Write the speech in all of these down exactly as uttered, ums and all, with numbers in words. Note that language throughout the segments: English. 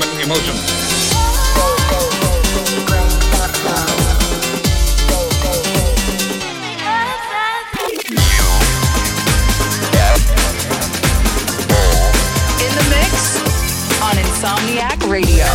human emotion. Insomniac Radio.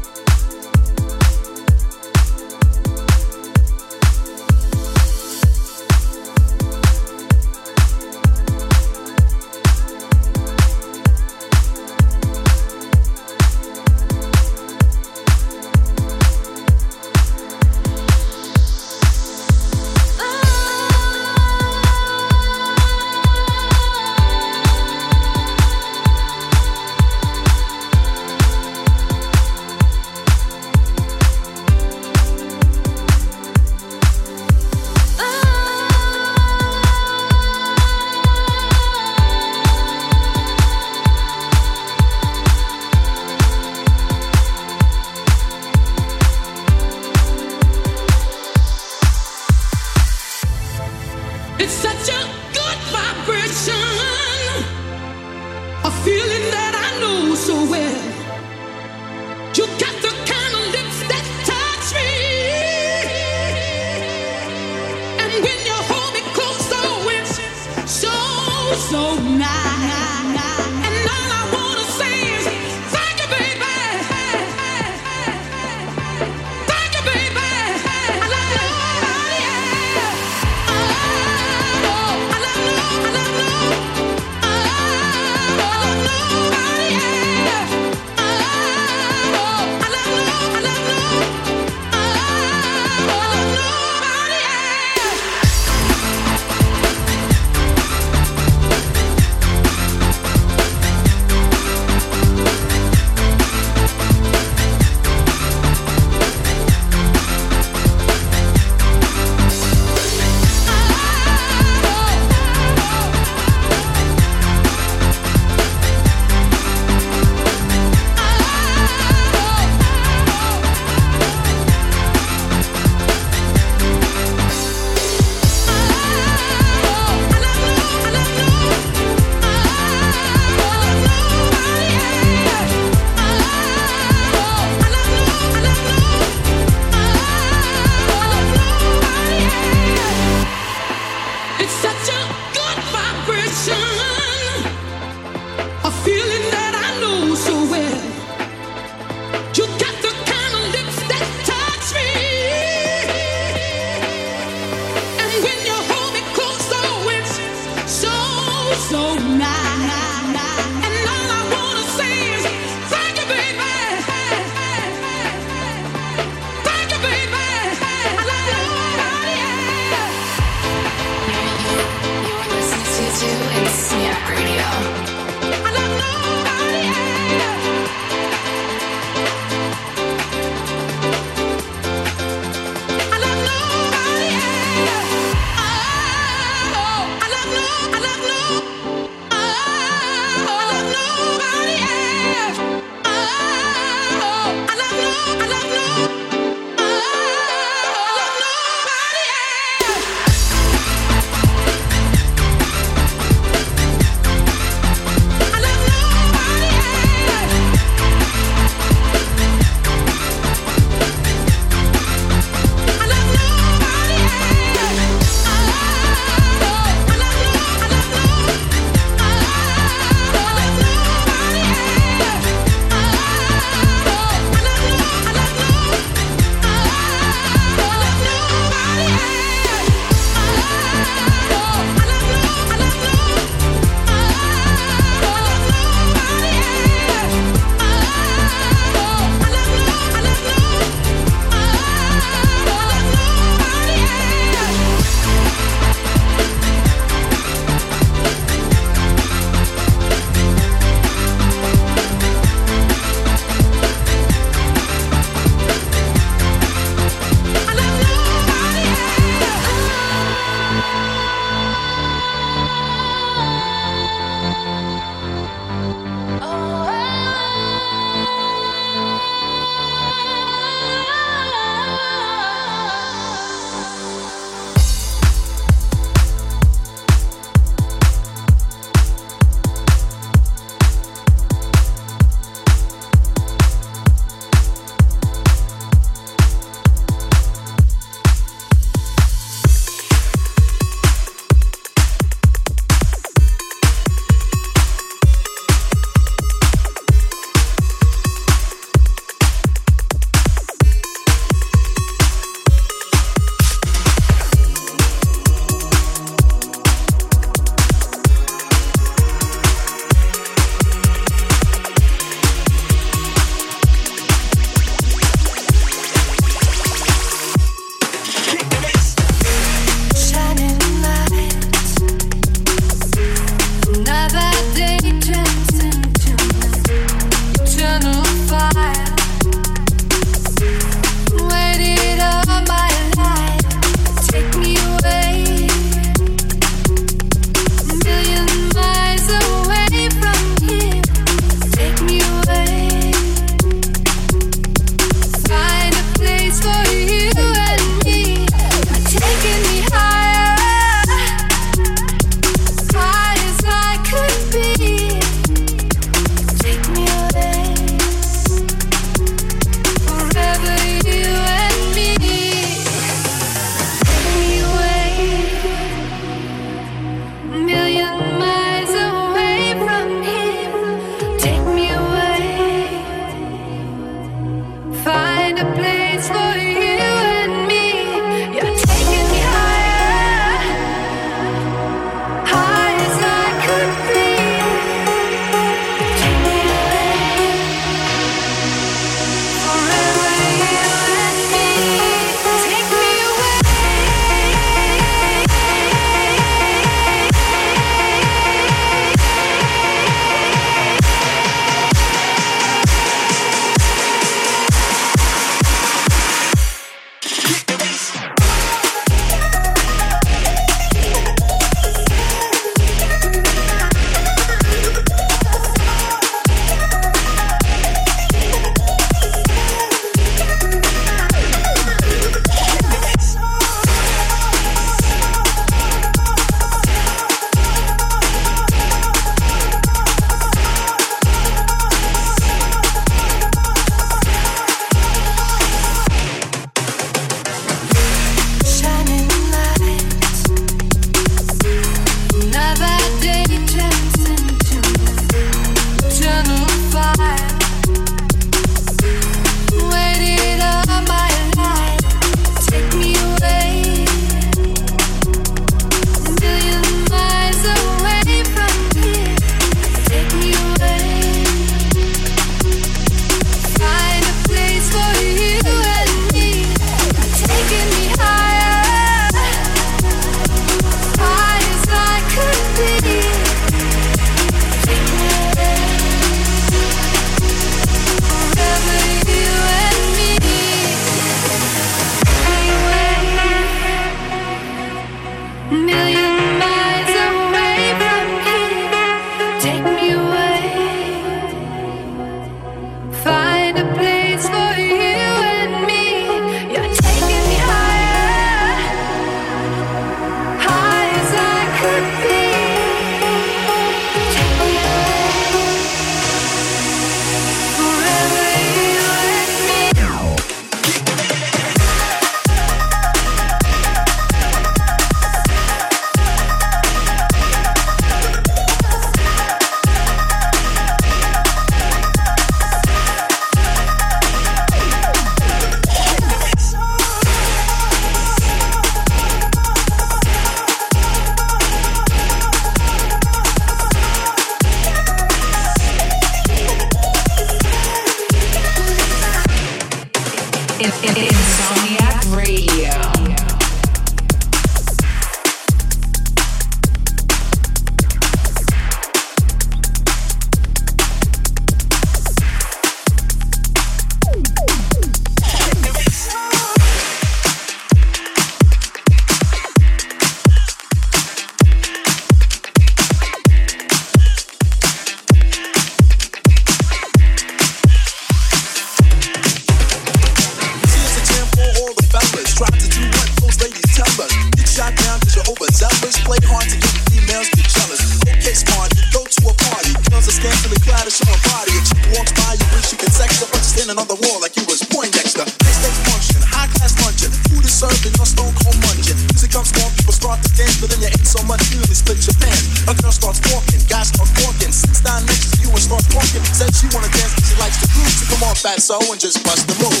ain't so much you to split your pants. A girl starts walking, guys start walking. Six, nine inches, you and start walking. Said she wanna dance cause she likes the groove. So come on, fat soul, and just bust the move.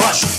Rush.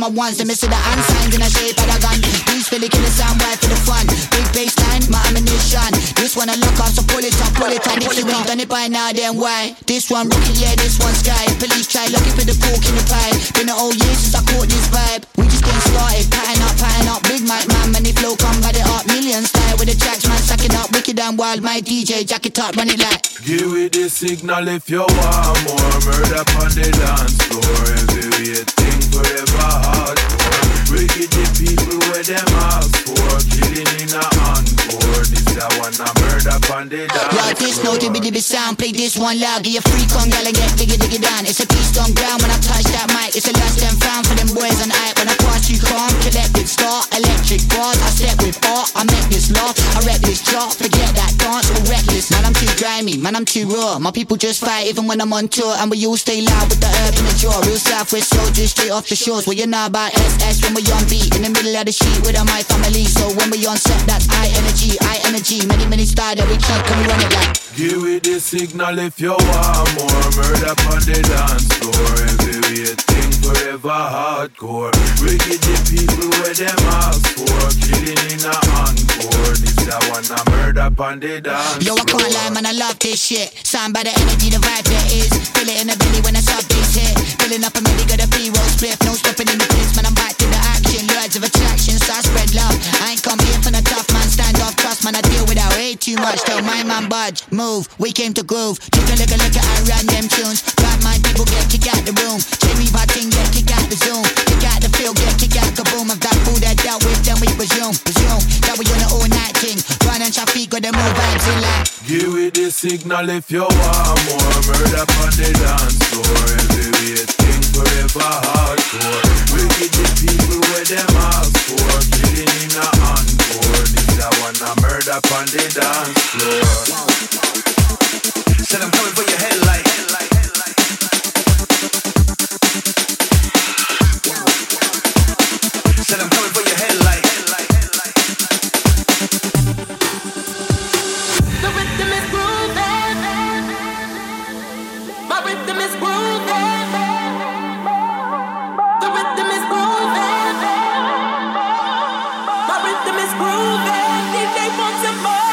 my ones, they miss the unsigned in a shape of the gun. Beats for the killer sound, right for the fun. Big bassline, my ammunition. This one I look on, so pull it up, pull it on. If you ain't done it by now, then why? This one rookie, yeah, this one sky. Police try looking for the pork in the pie. Been a whole year since I caught this vibe. We just getting started, patting up, patting up. Big mic man, many flow, come by the art. Millions die with the tracks, man, sucking up. Wicked and wild, my D J, jack it up, run it like. Give it the signal if you want more. Murder on the dance floor. Every weird thing forever hardcore. Wicked the people where them ask for. Killing in a encore. This I wanna murder on the dance floor. Like this no T B D B sound. Play this one loud. Get your freak on, girl, and get diggy diggy down. It's a beast on ground when I touch that mic. It's a last and found for them boys on hype. When I pass you calm, collected star, electric bars. I step with art, I make this laugh, I rep this chart. Forget that dance, we're reckless. Man, I'm too grimy, man, I'm too raw. My people just fight even when I'm on tour. And we all stay loud with the herb in the jaw. Real Southwest soldiers straight off the shores. Well, you know about S S when we on beat. In the middle of the sheet with my family. So when we on set, that's high energy, high energy. Many, many stars that we keep, can we run it like. Give it the signal if you want more. Murder on the dance floor. Every weird thing forever hardcore. Wicked the people where them ask for. Killing in a encore. This I wanna murder on the dance floor. Yo, I can't lie, man, I love this shit. Signed by the energy, the vibe that is. Feel it in the belly when I sub this hit. Filling up a milli, got a B-roll split. No stopping in the place, man, I'm back to the action. Words of attraction, so I spread love. I ain't come here for no tough man, stand off, trust man. I deal with our way too much, tell my man budge. Move, we came to groove. Take a look, a look at I run them tunes. Bad mind people get kicked out the room. Jimmy Barting get kicked out the Zoom. Kick out the field, get kicked out kaboom. If that fool that dealt with, then we presume. Presume that we on the all-night thing. Run and Shafiq got them all vibes in like. Give it the signal if you want more. Murder on the dance floor. Every weird thing forever hardcore. Wicked the people where them ask for. Killing in a encore. This I wanna murder on the dance floor. Said I'm coming for your head like. Said I'm coming for your head like. The rhythm is grooving. My rhythm is grooving. The rhythm is grooving. My rhythm is grooving. D J wants some more.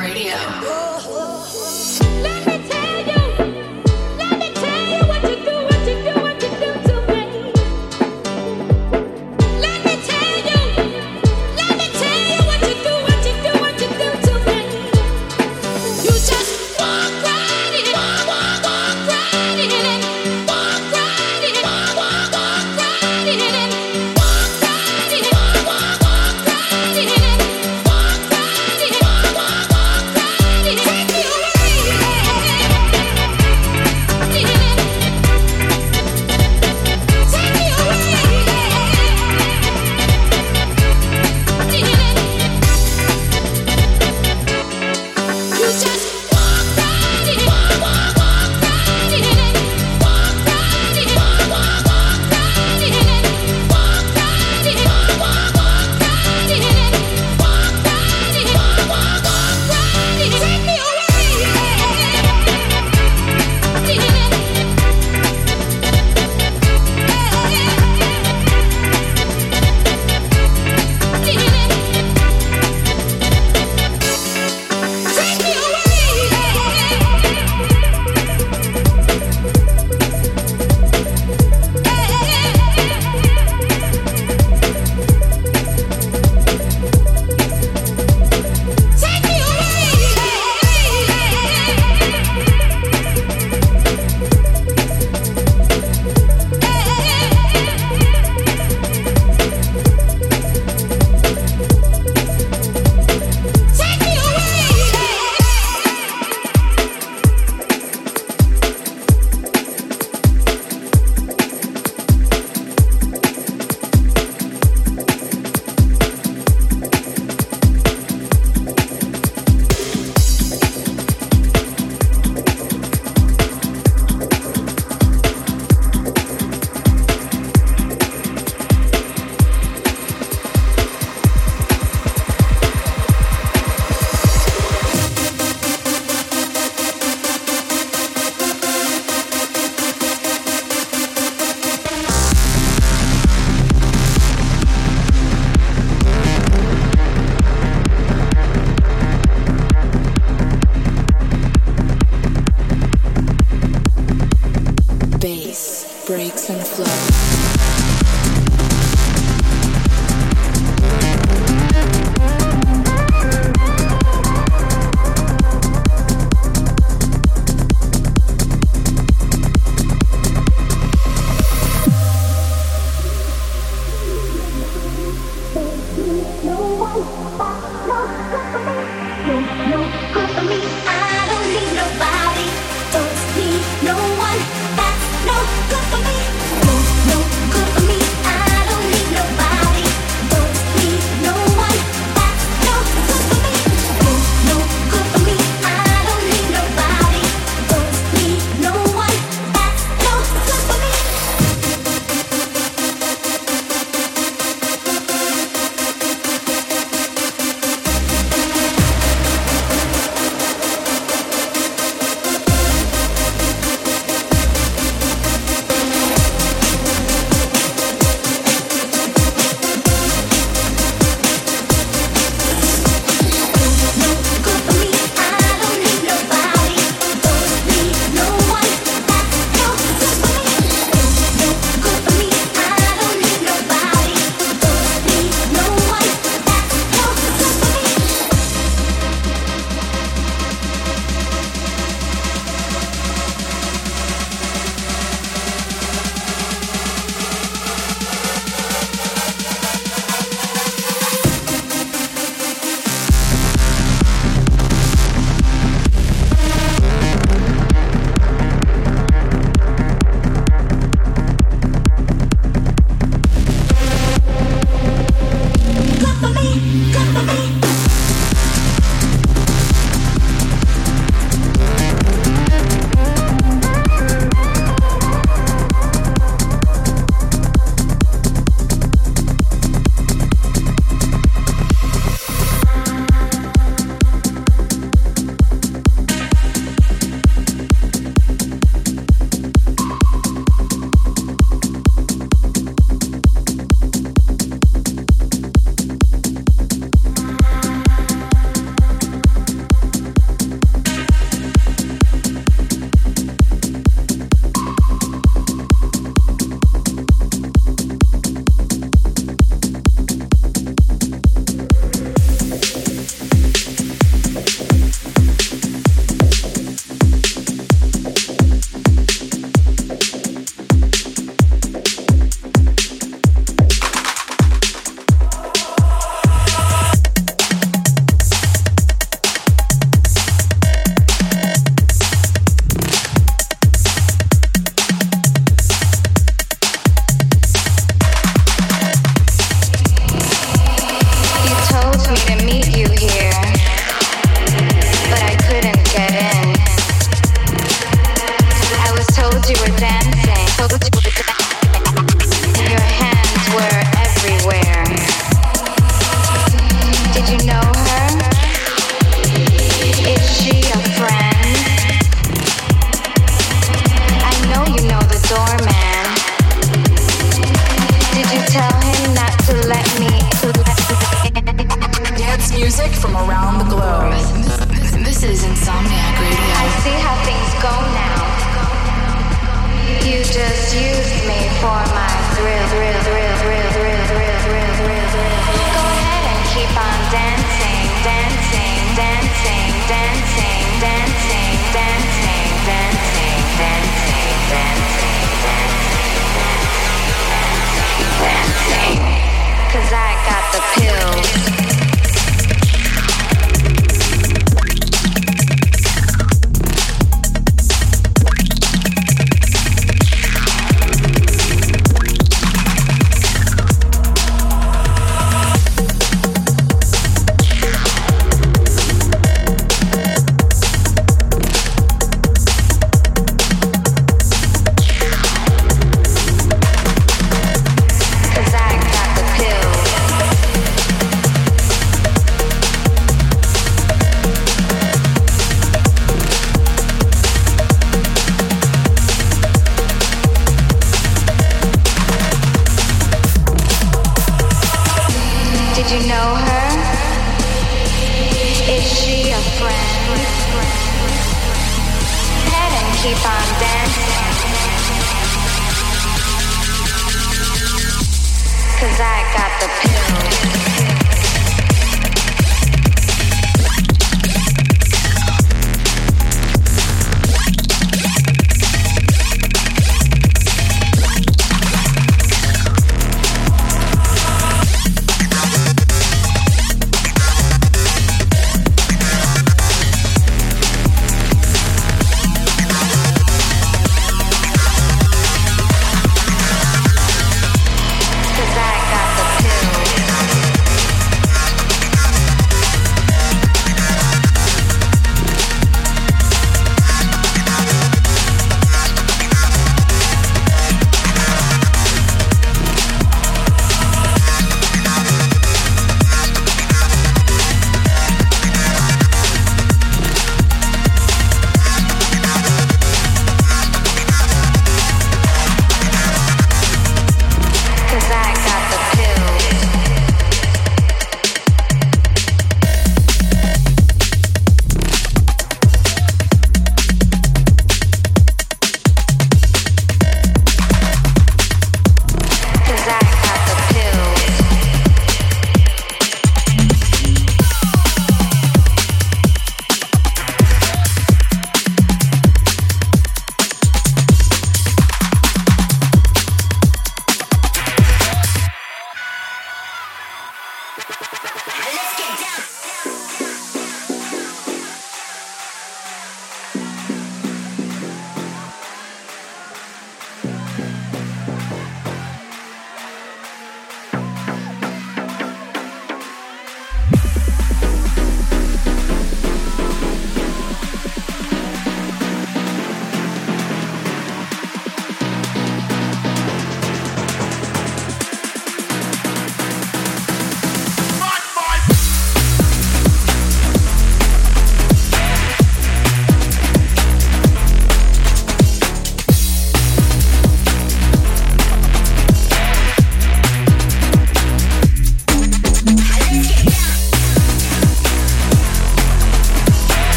Radio. Let me tell you, let me tell you what you do, what you do, what you do to me. Let me tell you, let me tell you what you do, what you do, what you do to me. You just walk right in it, walk, walk, walk right in it, walk right in it, walk, walk, walk right in it. No one, that's no good for me. No, no. keep on dancing, 'cause I got the pills. I got the pills.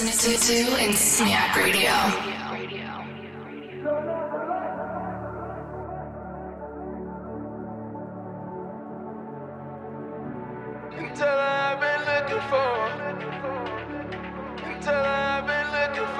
listening to, to Insomniac Radio. Yo, yo, turn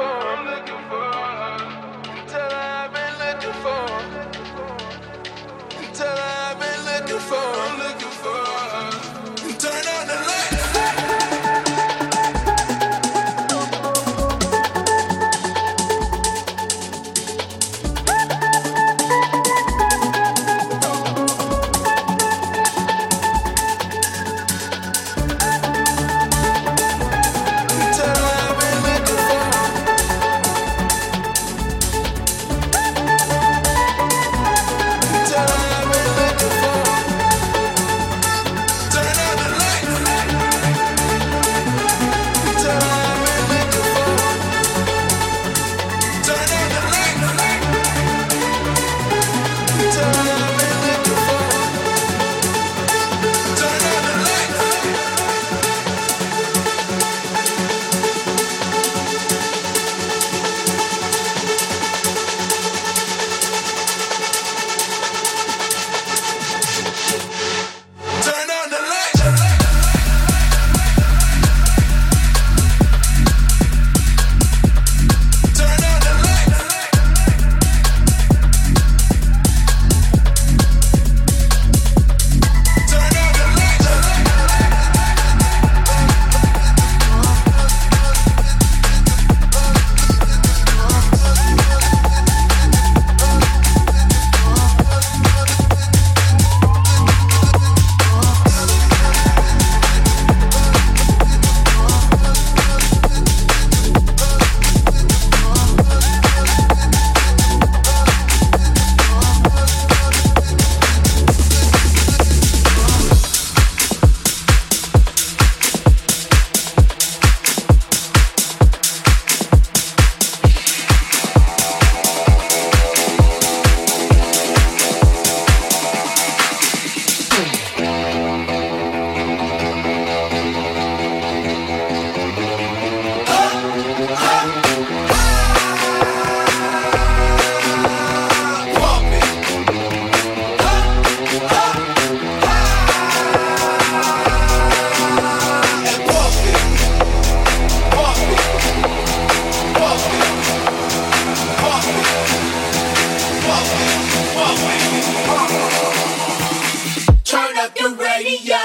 up the radio.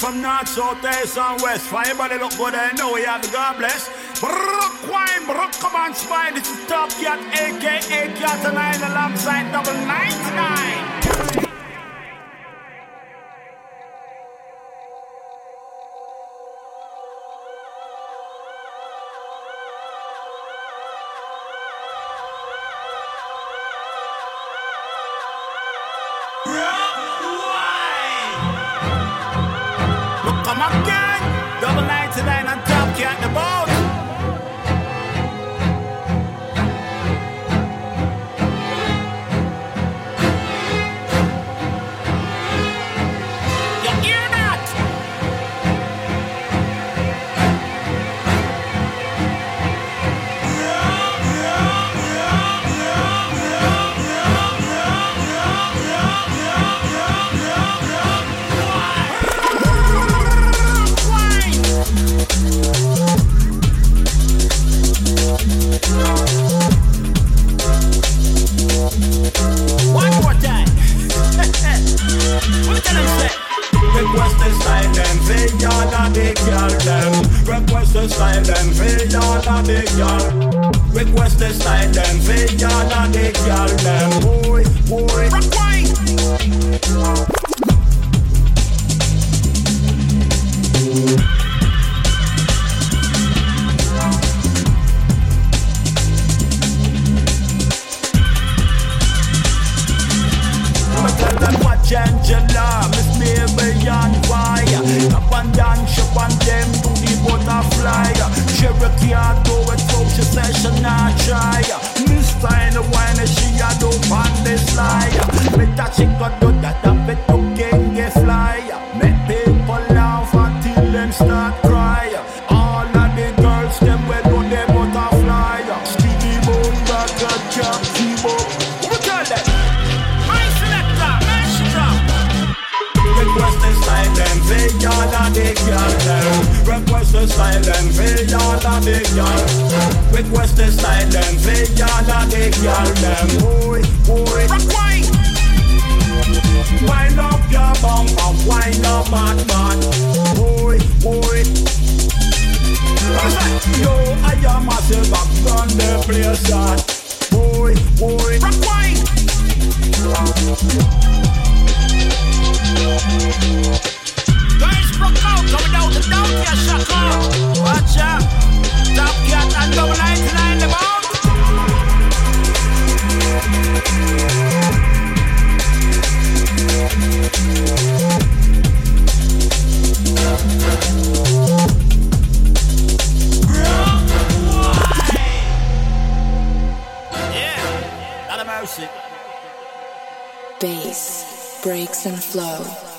From north, south, east, and west. For everybody look good, I know we have the God bless. Brook wine, brook, come on, spy. This is Top Cat, aka Cat and I, alongside Double ninety-nine. Come again, Double ninety-nine and Top Cat the boat. You hear that? One more time. What can I say? Request the silence, they all are the girl them. Request the silence, they all are the girl. Request the silence, they all are the girl them. Boy, boy, request. Angela, Miss Mabel and Fire. Up and down, she want them to the butterfly. Cherokee can't do it, so she says she not try. Miss Tiny Wine, she a dope on the slide. Better she could do that and bet to gain the fly. Make people laugh until them start cry. All of the girls, them will do the butterfly. Skinny bone, back and chunky bone. Request the silence, they all are the girl. Request the silence, they all are the girl. Request the silence, they all are the girl. Boy, boy, wind up your bumper, wind up bad man. Boy, boy, yo, I am a silver gun, the players that. Boy, boy. Guys, broke out, coming down the down here, Shaka. Watch out, Top Cat and Double ninety-nine about. Yeah, not a mercy. Bass breaks and flow.